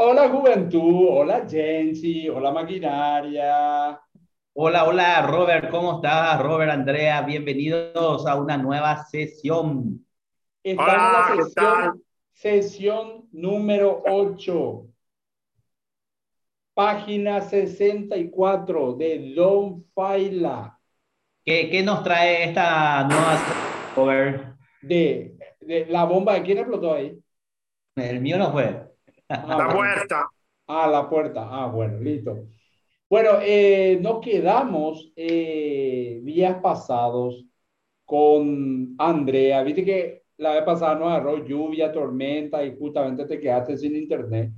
Hola Juventud, hola Jensi, hola Maquinaria. Hola, hola Robert, ¿cómo estás? Robert, Andrea, bienvenidos a una nueva sesión. Hola, ¿qué tal? Sesión número 8. Página 64 de Don Failla. ¿Qué nos trae esta nueva sesión, Robert? De la bomba, ¿de quién explotó ahí? El mío no fue. La puerta. Ah, la puerta. Ah, bueno, listo. Bueno, nos quedamos días pasados con Andrea. Viste que la vez pasada nos agarró lluvia, tormenta y justamente te quedaste sin internet.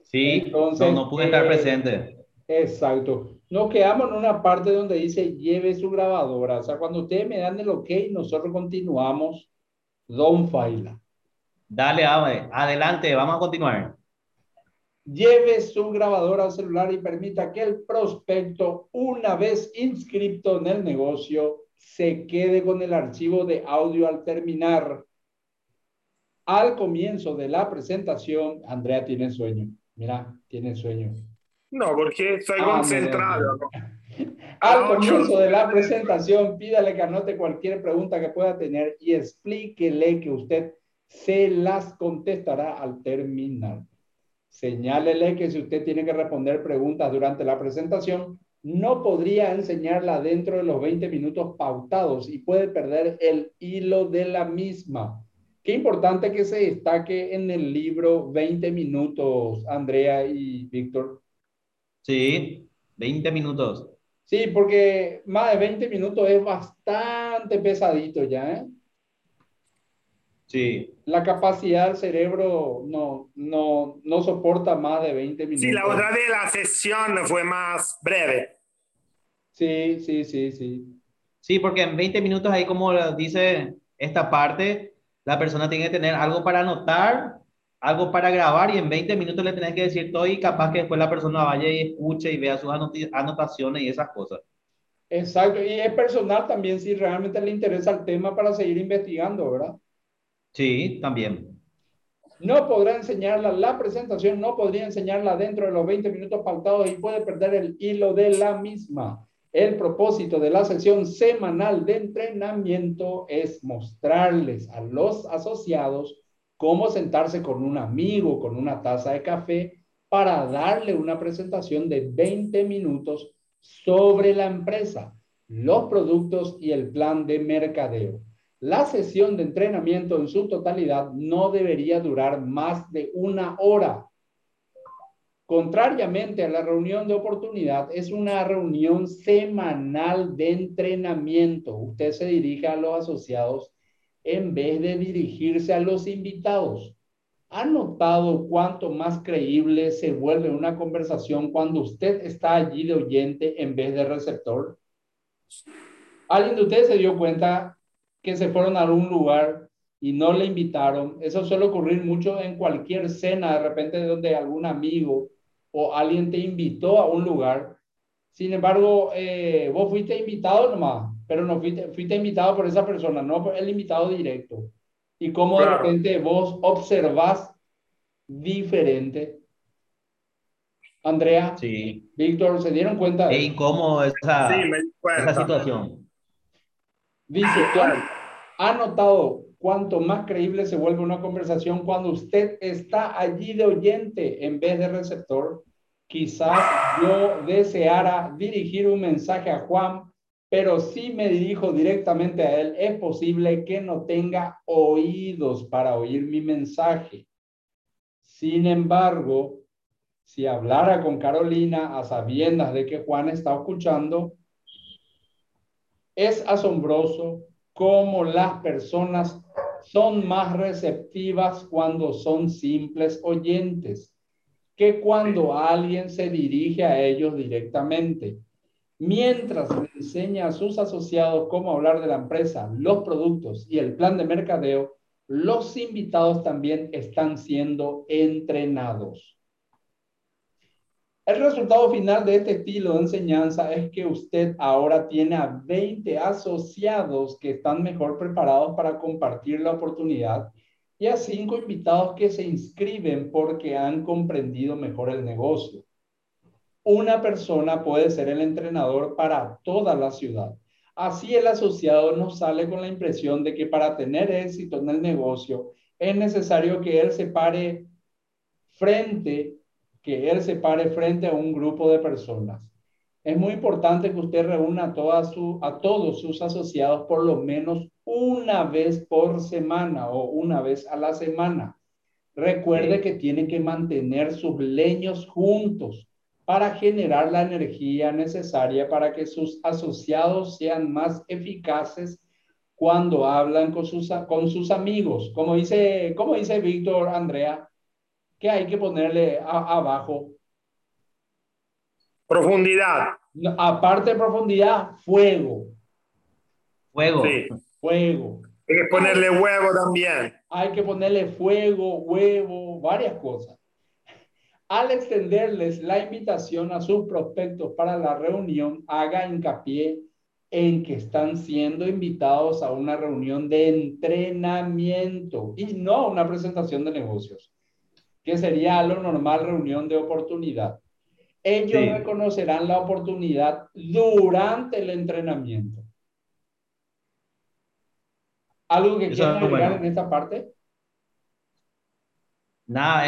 Sí, entonces no pude estar presente. Exacto. Nos quedamos en una parte donde dice lleve su grabadora. O sea, cuando ustedes me dan el ok, nosotros continuamos Don Failla. Dale, adelante, vamos a continuar. Lleve su grabadora al celular y permita que el prospecto, una vez inscrito en el negocio, se quede con el archivo de audio al terminar. Al comienzo de la presentación, Andrea tiene sueño. Mira, tiene sueño. No, porque estoy concentrado. Al comienzo de la presentación, pídale que anote cualquier pregunta que pueda tener y explíquele que usted se las contestará al terminar. Señálele que si usted tiene que responder preguntas durante la presentación, no podría enseñarla dentro de los 20 minutos pautados y puede perder el hilo de la misma. Qué importante que se destaque en el libro 20 minutos, Andrea y Víctor. Sí, 20 minutos. Sí, porque más de 20 minutos es bastante pesadito ya, ¿eh? Sí. La capacidad del cerebro no soporta más de 20 minutos. Sí, la otra de la sesión fue más breve. Sí. Sí, porque en 20 minutos ahí, como dice esta parte, la persona tiene que tener algo para anotar, algo para grabar, y en 20 minutos le tenés que decir todo y capaz que después la persona vaya y escuche y vea sus anotaciones y esas cosas. Exacto, y es personal también si realmente le interesa el tema para seguir investigando, ¿verdad? Sí, también. No podrá enseñarla, la presentación no podría enseñarla dentro de los 20 minutos pautados y puede perder el hilo de la misma. El propósito de la sesión semanal de entrenamiento es mostrarles a los asociados cómo sentarse con un amigo, con una taza de café, para darle una presentación de 20 minutos sobre la empresa, los productos y el plan de mercadeo. La sesión de entrenamiento en su totalidad no debería durar más de una hora. Contrariamente a la reunión de oportunidad, es una reunión semanal de entrenamiento. Usted se dirige a los asociados en vez de dirigirse a los invitados. ¿Ha notado cuánto más creíble se vuelve una conversación cuando usted está allí de oyente en vez de receptor? ¿Alguien de ustedes se dio cuenta que se fueron a algún lugar y no le invitaron? Eso suele ocurrir mucho en cualquier cena, de repente donde algún amigo o alguien te invitó a un lugar. Sin embargo, vos fuiste invitado nomás, pero no fuiste invitado por esa persona, no por el invitado directo. Y cómo de repente vos observás diferente. Andrea, sí. Víctor, ¿se dieron cuenta? ¿Y cómo esa situación? Dice, ¿ha notado cuánto más creíble se vuelve una conversación cuando usted está allí de oyente en vez de receptor? Quizás yo deseara dirigir un mensaje a Juan, pero si me dirijo directamente a él, es posible que no tenga oídos para oír mi mensaje. Sin embargo, si hablara con Carolina a sabiendas de que Juan está escuchando, es asombroso cómo las personas son más receptivas cuando son simples oyentes que cuando alguien se dirige a ellos directamente. Mientras le enseña a sus asociados cómo hablar de la empresa, los productos y el plan de mercadeo, los invitados también están siendo entrenados. El resultado final de este estilo de enseñanza es que usted ahora tiene a 20 asociados que están mejor preparados para compartir la oportunidad y a 5 invitados que se inscriben porque han comprendido mejor el negocio. Una persona puede ser el entrenador para toda la ciudad. Así el asociado no sale con la impresión de que para tener éxito en el negocio es necesario que él se pare frente a un grupo de personas. Es muy importante que usted reúna a todos sus asociados por lo menos una vez por semana o una vez a la semana. Recuerde que tienen que mantener sus leños juntos para generar la energía necesaria para que sus asociados sean más eficaces cuando hablan con sus amigos. Como dice Víctor, Andrea, que hay que ponerle abajo. Profundidad. Aparte de profundidad, fuego. Fuego. Sí. Fuego. Hay que ponerle huevo también. Hay que ponerle fuego, huevo, varias cosas. Al extenderles la invitación a sus prospectos para la reunión, haga hincapié en que están siendo invitados a una reunión de entrenamiento y no a una presentación de negocios, que sería lo normal, reunión de oportunidad. Ellos reconocerán la oportunidad durante el entrenamiento. ¿Algo que quieran agregar en esta parte? Nada,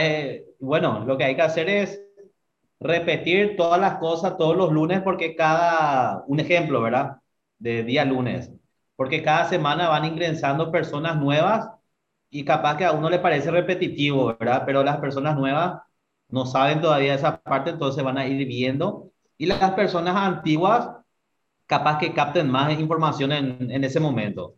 bueno, lo que hay que hacer es repetir todas las cosas todos los lunes, porque un ejemplo, ¿verdad? De día lunes. Porque cada semana van ingresando personas nuevas y capaz que a uno le parece repetitivo, ¿verdad? Pero las personas nuevas no saben todavía esa parte, entonces van a ir viendo. Y las personas antiguas capaz que capten más información en ese momento.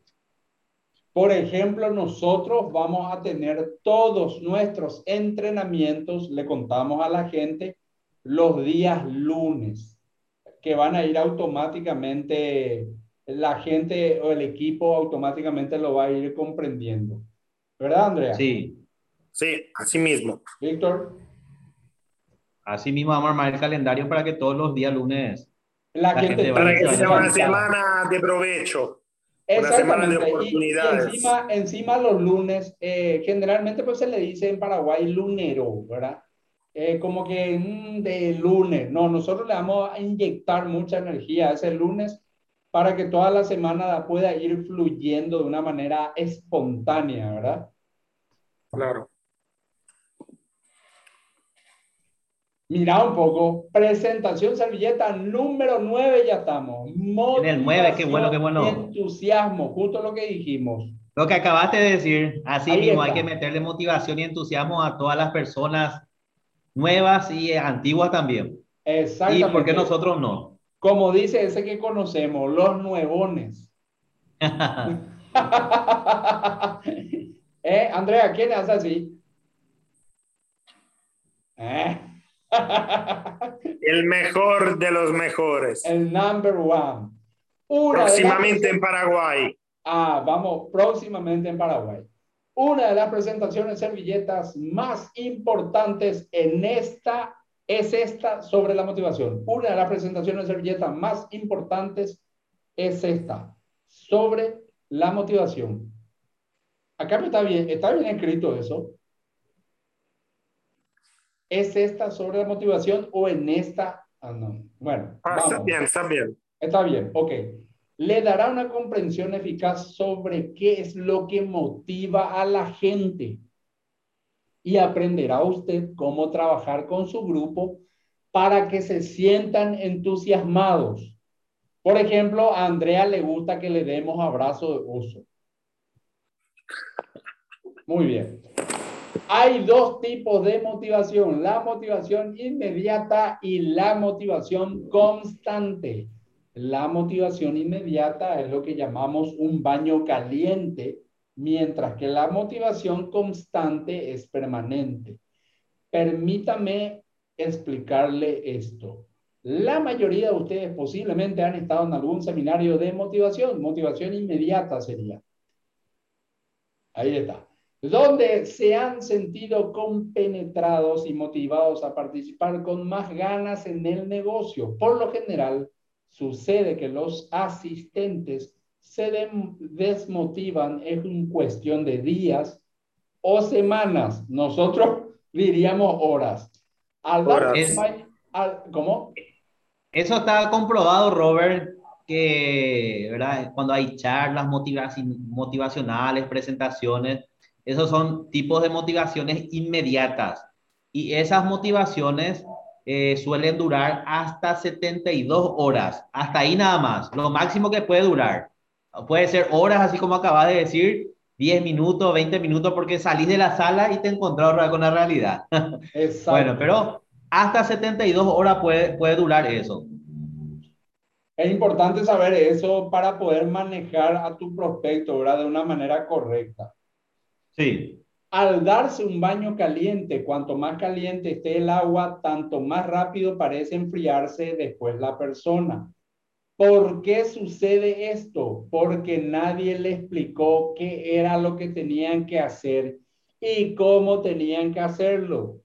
Por ejemplo, nosotros vamos a tener todos nuestros entrenamientos, le contamos a la gente, los días lunes, que van a ir automáticamente, la gente o el equipo automáticamente lo va a ir comprendiendo. ¿Verdad, Andrea? Sí. Sí, así mismo. Víctor. Así mismo vamos a armar el calendario para que todos los días lunes la gente para que sea una semana de provecho. Exactamente, una semana de oportunidades. Y encima los lunes, generalmente pues se le dice en Paraguay lunero, ¿verdad? Como que de lunes. No, nosotros le vamos a inyectar mucha energía a ese lunes para que toda la semana pueda ir fluyendo de una manera espontánea, ¿verdad? Claro. Mirá un poco, presentación servilleta número 9, ya estamos. En el 9, qué bueno, qué bueno. Entusiasmo, justo lo que dijimos. Lo que acabaste de decir, así ahí mismo está. Hay que meterle motivación y entusiasmo a todas las personas nuevas y antiguas también. Exactamente. ¿Y por qué nosotros no? Como dice ese que conocemos, los nuevones. Andrea, ¿quién hace así? El mejor de los mejores. El number one. Próximamente en Paraguay. Vamos, próximamente en Paraguay. Una de las presentaciones servilletas más importantes es esta sobre la motivación. Una de las presentaciones servilletas más importantes es esta sobre la motivación. Acá está bien escrito eso. ¿Es esta sobre la motivación o en esta? No. Bueno. Vamos. Está bien. Está bien, ok. Le dará una comprensión eficaz sobre qué es lo que motiva a la gente. Y aprenderá usted cómo trabajar con su grupo para que se sientan entusiasmados. Por ejemplo, a Andrea le gusta que le demos abrazo de oso. Muy bien. Hay dos tipos de motivación, la motivación inmediata y la motivación constante. La motivación inmediata es lo que llamamos un baño caliente, mientras que la motivación constante es permanente. Permítame explicarle esto. La mayoría de ustedes posiblemente han estado en algún seminario de motivación. Motivación inmediata sería. Ahí está. Donde se han sentido compenetrados y motivados a participar con más ganas en el negocio. Por lo general, sucede que los asistentes se desmotivan en cuestión de días o semanas. Nosotros diríamos horas. ¿Cómo? Eso está comprobado, Robert, que, ¿verdad?, cuando hay charlas motivacionales, presentaciones, esos son tipos de motivaciones inmediatas. Y esas motivaciones suelen durar hasta 72 horas. Hasta ahí nada más. Lo máximo que puede durar. Puede ser horas, así como acabas de decir, 10 minutos, 20 minutos, porque salís de la sala y te encontrás con la realidad. Exacto. Bueno, pero hasta 72 horas puede durar eso. Es importante saber eso para poder manejar a tu prospecto, ¿verdad?, de una manera correcta. Sí. Al darse un baño caliente, cuanto más caliente esté el agua, tanto más rápido parece enfriarse después la persona. ¿Por qué sucede esto? Porque nadie le explicó qué era lo que tenían que hacer y cómo tenían que hacerlo.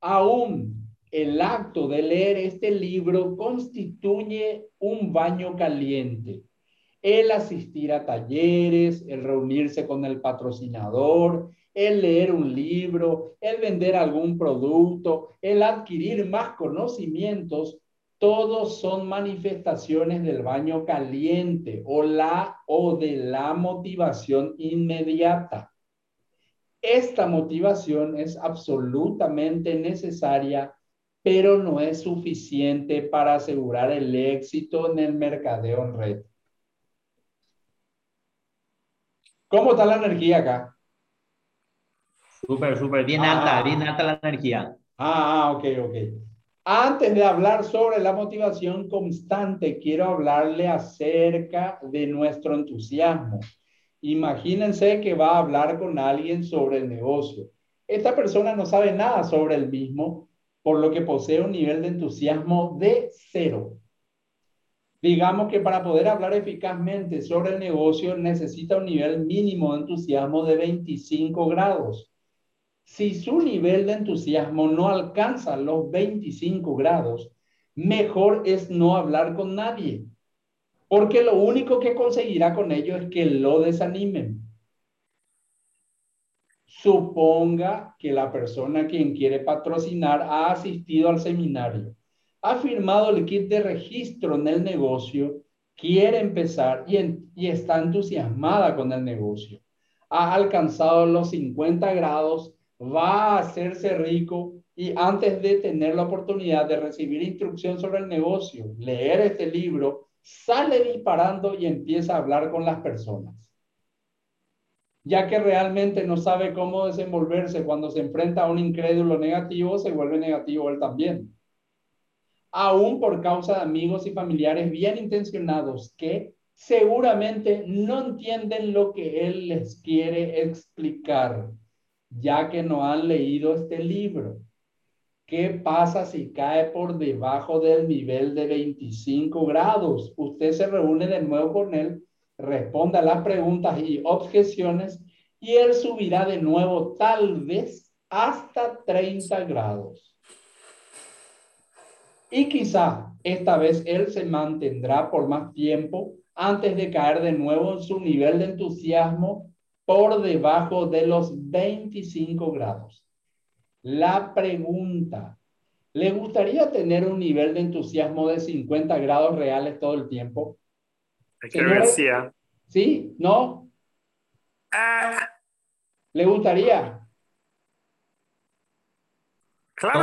Aún el acto de leer este libro constituye un baño caliente. El asistir a talleres, el reunirse con el patrocinador, el leer un libro, el vender algún producto, el adquirir más conocimientos, todos son manifestaciones del baño caliente o de la motivación inmediata. Esta motivación es absolutamente necesaria, pero no es suficiente para asegurar el éxito en el mercadeo en red. ¿Cómo está la energía acá? Súper, súper. Bien alta la energía. Ok. Antes de hablar sobre la motivación constante, quiero hablarle acerca de nuestro entusiasmo. Imagínense que va a hablar con alguien sobre el negocio. Esta persona no sabe nada sobre el mismo, por lo que posee un nivel de entusiasmo de 0. Digamos que para poder hablar eficazmente sobre el negocio necesita un nivel mínimo de entusiasmo de 25 grados. Si su nivel de entusiasmo no alcanza los 25 grados, mejor es no hablar con nadie, porque lo único que conseguirá con ello es que lo desanimen. Suponga que la persona quien quiere patrocinar ha asistido al seminario, ha firmado el kit de registro en el negocio, quiere empezar y está entusiasmada con el negocio. Ha alcanzado los 50 grados, va a hacerse rico y antes de tener la oportunidad de recibir instrucción sobre el negocio, leer este libro, sale disparando y empieza a hablar con las personas. Ya que realmente no sabe cómo desenvolverse cuando se enfrenta a un incrédulo negativo, se vuelve negativo él también. Aún por causa de amigos y familiares bien intencionados que seguramente no entienden lo que él les quiere explicar, ya que no han leído este libro. ¿Qué pasa si cae por debajo del nivel de 25 grados? Usted se reúne de nuevo con él, responda las preguntas y objeciones y él subirá de nuevo tal vez hasta 30 grados. Y quizá esta vez él se mantendrá por más tiempo antes de caer de nuevo en su nivel de entusiasmo por debajo de los 25 grados. La pregunta, ¿le gustaría tener un nivel de entusiasmo de 50 grados reales todo el tiempo? Decía. ¿Sí? ¿No? ¿Le gustaría? Claro,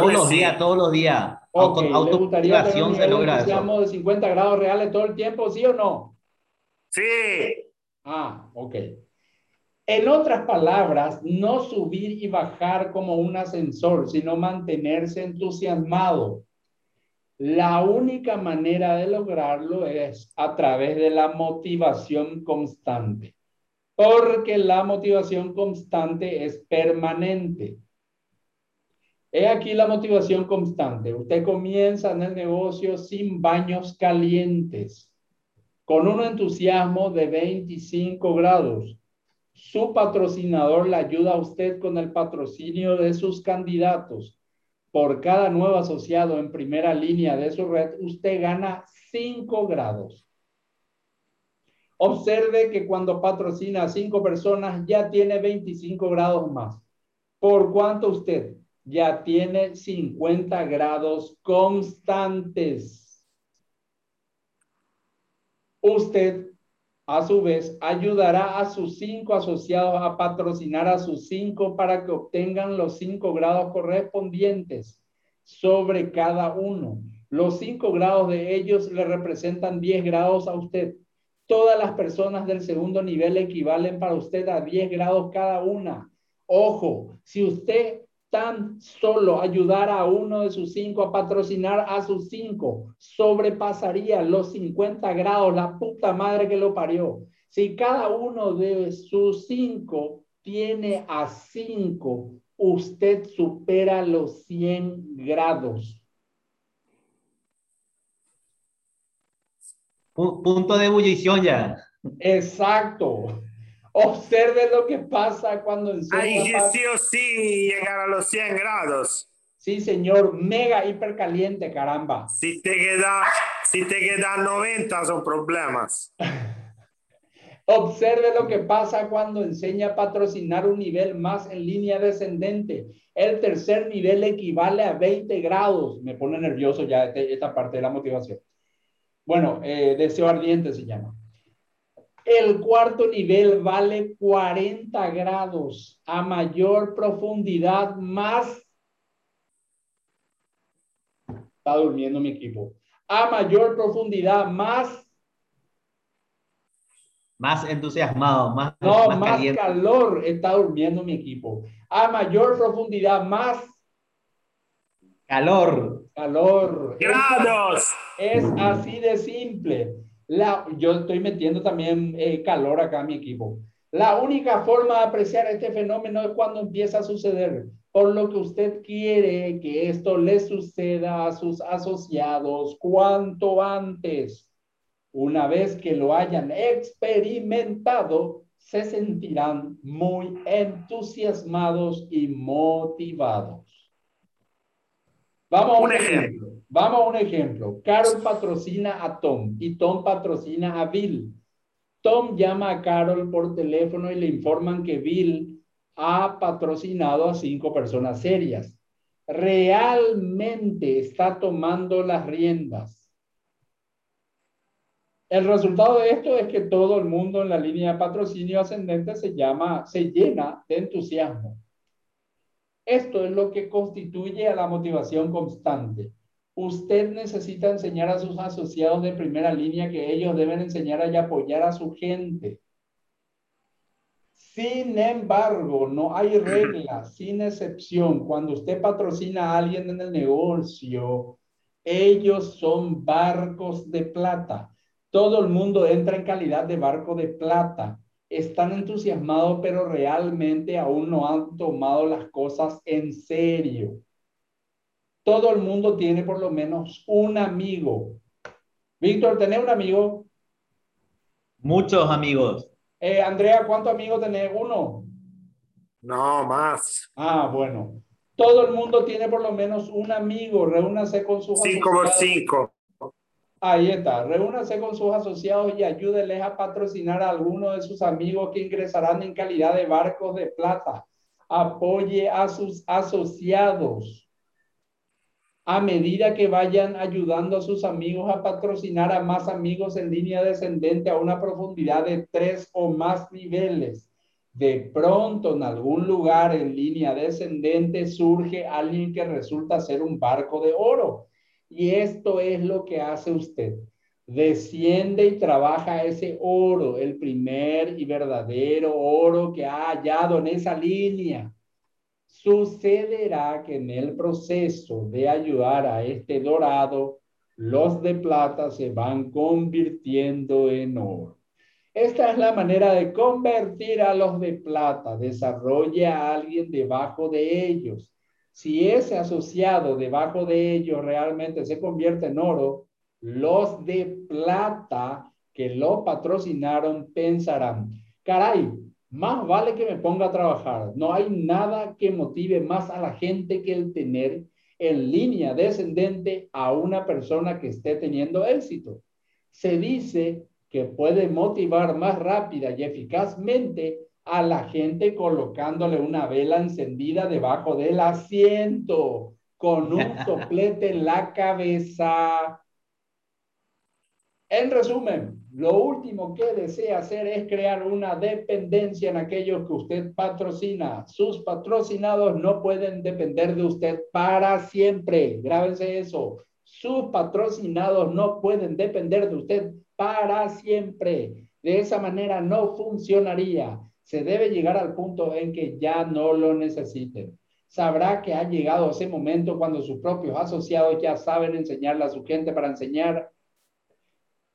todos los días. Okay. ¿Le gustaría tener un nivel de entusiasmo de 50 grados reales todo el tiempo? ¿Sí o no? Sí. Ok. En otras palabras, no subir y bajar como un ascensor, sino mantenerse entusiasmado. La única manera de lograrlo es a través de la motivación constante, porque la motivación constante es permanente. He aquí la motivación constante. Usted comienza en el negocio sin baños calientes, con un entusiasmo de 25 grados. Su patrocinador le ayuda a usted con el patrocinio de sus candidatos. Por cada nuevo asociado en primera línea de su red, usted gana 5 grados. Observe que cuando patrocina a 5 personas ya tiene 25 grados más. Por cuanto usted ya tiene 50 grados constantes. Usted, a su vez, ayudará a sus 5 asociados a patrocinar a sus 5 para que obtengan los 5 grados correspondientes sobre cada uno. Los 5 grados de ellos le representan 10 grados a usted. Todas las personas del segundo nivel equivalen para usted a 10 grados cada una. Ojo, si usted tan solo ayudara a uno de sus 5 a patrocinar a sus 5, sobrepasaría los 50 grados, la puta madre que lo parió. Si cada uno de sus 5 tiene a 5, usted supera los 100 grados. Punto de ebullición ya. Exacto. Observe lo que pasa cuando... Hay que sí o sí llegar a los 100 grados. Sí, señor. Mega hipercaliente, caramba. Si te queda 90 son problemas. Observe lo que pasa cuando enseña a patrocinar un nivel más en línea descendente. El tercer nivel equivale a 20 grados. Me pone nervioso ya esta parte de la motivación. Bueno, deseo ardiente se llama. El cuarto nivel vale 40 grados. A mayor profundidad, más... Está durmiendo mi equipo. A mayor profundidad, más... Más entusiasmado, más... No, más calor. Está durmiendo mi equipo. A mayor profundidad, más... Calor. ¡Grados! Es así de simple. Yo estoy metiendo también calor acá a mi equipo. La única forma de apreciar este fenómeno es cuando empieza a suceder. Por lo que usted quiere que esto le suceda a sus asociados cuanto antes. Una vez que lo hayan experimentado, se sentirán muy entusiasmados y motivados. Vamos a un ejemplo. Carol patrocina a Tom y Tom patrocina a Bill. Tom llama a Carol por teléfono y le informan que Bill ha patrocinado a 5 personas serias. Realmente está tomando las riendas. El resultado de esto es que todo el mundo en la línea de patrocinio ascendente se llena de entusiasmo. Esto es lo que constituye a la motivación constante. Usted necesita enseñar a sus asociados de primera línea que ellos deben enseñar y apoyar a su gente. Sin embargo, no hay regla, sin excepción. Cuando usted patrocina a alguien en el negocio, ellos son barcos de plata. Todo el mundo entra en calidad de barco de plata. Están entusiasmados, pero realmente aún no han tomado las cosas en serio. Todo el mundo tiene por lo menos un amigo. Víctor, ¿tenés un amigo? Muchos amigos. Andrea, ¿cuántos amigos tenés? ¿Uno? No, más. Ah, bueno. Todo el mundo tiene por lo menos un amigo. Reúnase con sus asociados. 5 por 5. Ahí está. Reúnase con sus asociados y ayúdenles a patrocinar a alguno de sus amigos que ingresarán en calidad de barcos de plata. Apoye a sus asociados. A medida que vayan ayudando a sus amigos a patrocinar a más amigos en línea descendente a una profundidad de 3 o más niveles. De pronto, en algún lugar en línea descendente surge alguien que resulta ser un barco de oro. Y esto es lo que hace usted. Desciende y trabaja ese oro, el primer y verdadero oro que ha hallado en esa línea. Sucederá que en el proceso de ayudar a este dorado, los de plata se van convirtiendo en oro. Esta es la manera de convertir a los de plata. Desarrolle a alguien debajo de ellos. Si ese asociado debajo de ellos realmente se convierte en oro, los de plata que lo patrocinaron pensarán, caray, más vale que me ponga a trabajar. No hay nada que motive más a la gente que el tener en línea descendente a una persona que esté teniendo éxito. Se dice que puede motivar más rápida y eficazmente a la gente colocándole una vela encendida debajo del asiento con un soplete en la cabeza. En resumen, lo último que desea hacer es crear una dependencia en aquellos que usted patrocina. Sus patrocinados no pueden depender de usted para siempre. Grábense eso. Sus patrocinados no pueden depender de usted para siempre. De esa manera no funcionaría. Se debe llegar al punto en que ya no lo necesiten. Sabrá que ha llegado ese momento cuando sus propios asociados ya saben enseñarle a su gente para enseñar.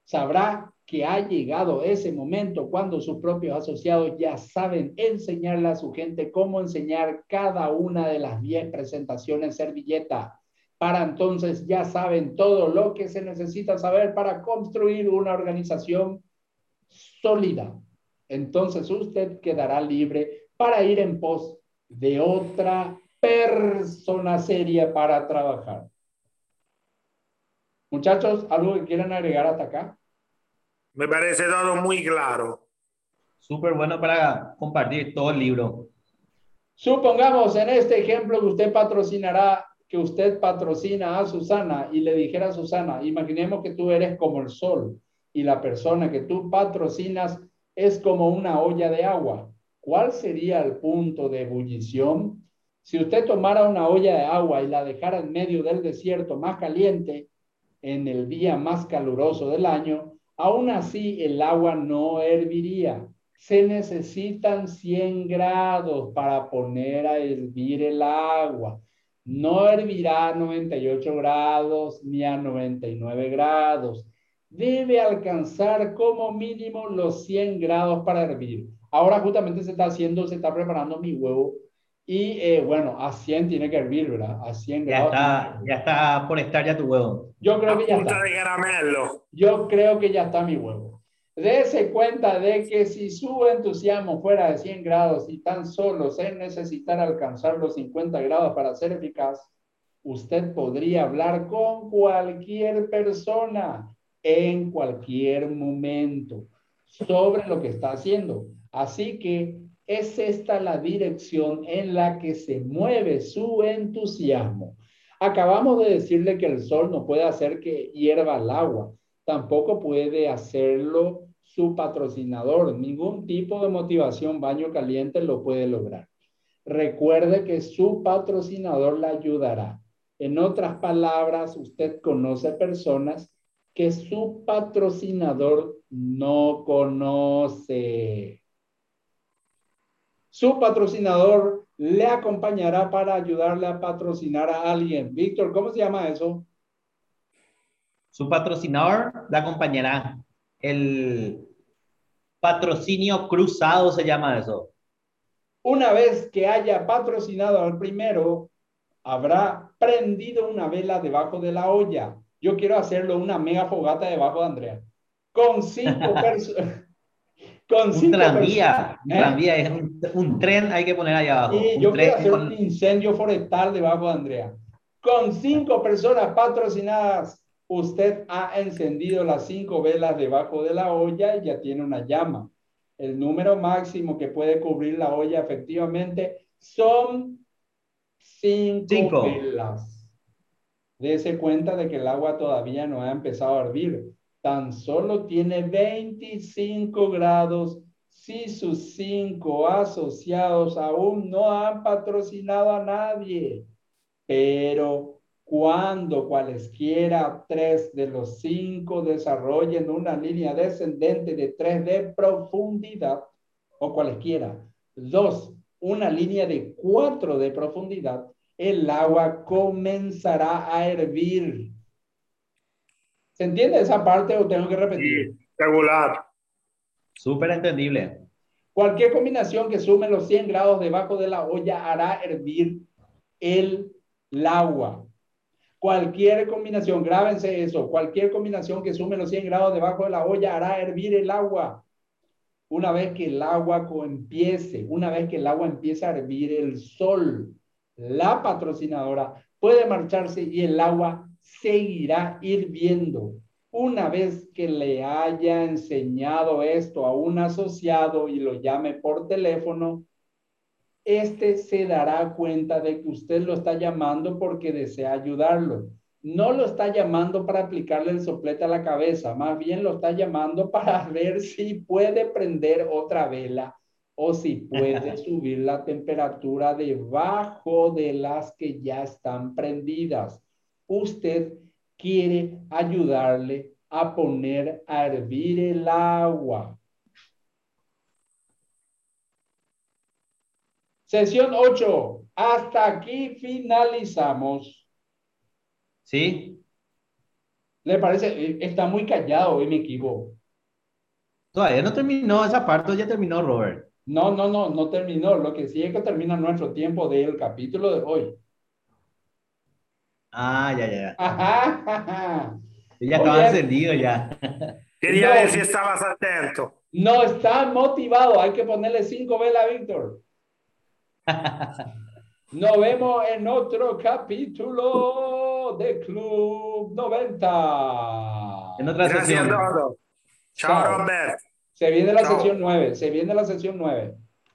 Sabrá que ha llegado ese momento cuando sus propios asociados ya saben enseñarle a su gente cómo enseñar cada una de las 10 presentaciones servilleta. Para entonces ya saben todo lo que se necesita saber para construir una organización sólida. Entonces usted quedará libre para ir en pos de otra persona seria para trabajar. Muchachos, ¿algo que quieran agregar hasta acá? Me parece todo muy claro. Súper bueno para compartir todo el libro. Supongamos en este ejemplo que usted patrocinará, que usted patrocina a Susana y le dijera a Susana, imaginemos que tú eres como el sol y la persona que tú patrocinas es como una olla de agua. ¿Cuál sería el punto de ebullición? Si usted tomara una olla de agua y la dejara en medio del desierto más caliente, en el día más caluroso del año, aún así el agua no herviría. Se necesitan 100 grados para poner a hervir el agua. No hervirá a 98 grados ni a 99 grados. Debe alcanzar como mínimo los 100 grados para hervir. Ahora justamente se está preparando mi huevo. Y bueno, a 100 tiene que hervir, ¿verdad? A 100 grados. Ya está por estar ya tu huevo. Yo creo que ya está. Yo creo que ya está mi huevo. Dese cuenta de que si su entusiasmo fuera de 100 grados y tan solo se necesitara alcanzar los 50 grados para ser eficaz, usted podría hablar con cualquier persona en cualquier momento sobre lo que está haciendo. Así que es esta la dirección en la que se mueve su entusiasmo. Acabamos de decirle que el sol no puede hacer que hierva el agua. Tampoco puede hacerlo su patrocinador. Ningún tipo de motivación, baño caliente, lo puede lograr. Recuerde que su patrocinador la ayudará. En otras palabras, usted conoce personas que su patrocinador no conoce. Su patrocinador le acompañará para ayudarle a patrocinar a alguien. Víctor, ¿cómo se llama eso? Su patrocinador le acompañará. El patrocinio cruzado se llama eso. Una vez que haya patrocinado al primero, habrá prendido una vela debajo de la olla. Yo quiero hacerlo una mega fogata debajo de Andrea. Con 5 personas. Un tranvía, es un tren hay que poner allá abajo. Y yo quiero hacer un incendio forestal debajo de Andrea. Con 5 personas patrocinadas, usted ha encendido las 5 velas debajo de la olla y ya tiene una llama. El número máximo que puede cubrir la olla efectivamente son 5 velas. Dese cuenta de que el agua todavía no ha empezado a hervir. Tan solo tiene 25 grados si sus 5 asociados aún no han patrocinado a nadie. Pero cuando cualesquiera 3 de los 5 desarrollen una línea descendente de 3 de profundidad, o cualesquiera 2, una línea de 4 de profundidad, el agua comenzará a hervir. ¿Se entiende esa parte o tengo que repetir? Sí, regular. Súper entendible. Cualquier combinación que sume los 100 grados debajo de la olla hará hervir el agua. Cualquier combinación, grábense eso, cualquier combinación que sume los 100 grados debajo de la olla hará hervir el agua. Una vez que el agua empiece, a hervir, el sol, la patrocinadora, puede marcharse y el agua seguirá hirviendo. Una vez que le haya enseñado esto a un asociado y lo llame por teléfono, este se dará cuenta de que usted lo está llamando porque desea ayudarlo. No lo está llamando para aplicarle el soplete a la cabeza, más bien lo está llamando para ver si puede prender otra vela o si puede subir la temperatura debajo de las que ya están prendidas. Usted quiere ayudarle a poner a hervir el agua. Sesión 8. Hasta aquí finalizamos. ¿Sí? ¿Le parece? Está muy callado hoy mi equipo. Todavía no terminó esa parte, ya terminó Robert. No terminó. Lo que sí es que termina nuestro tiempo del capítulo de hoy. Ah, ya. Ajá. Ya estaba encendido ya. Quería ver si estabas atento. No, está motivado. Hay que ponerle 5 velas, Víctor. Nos vemos en otro capítulo de Club 90. En otra sesión. Gracias a todos. Chao, Robert. Se viene la sesión 9.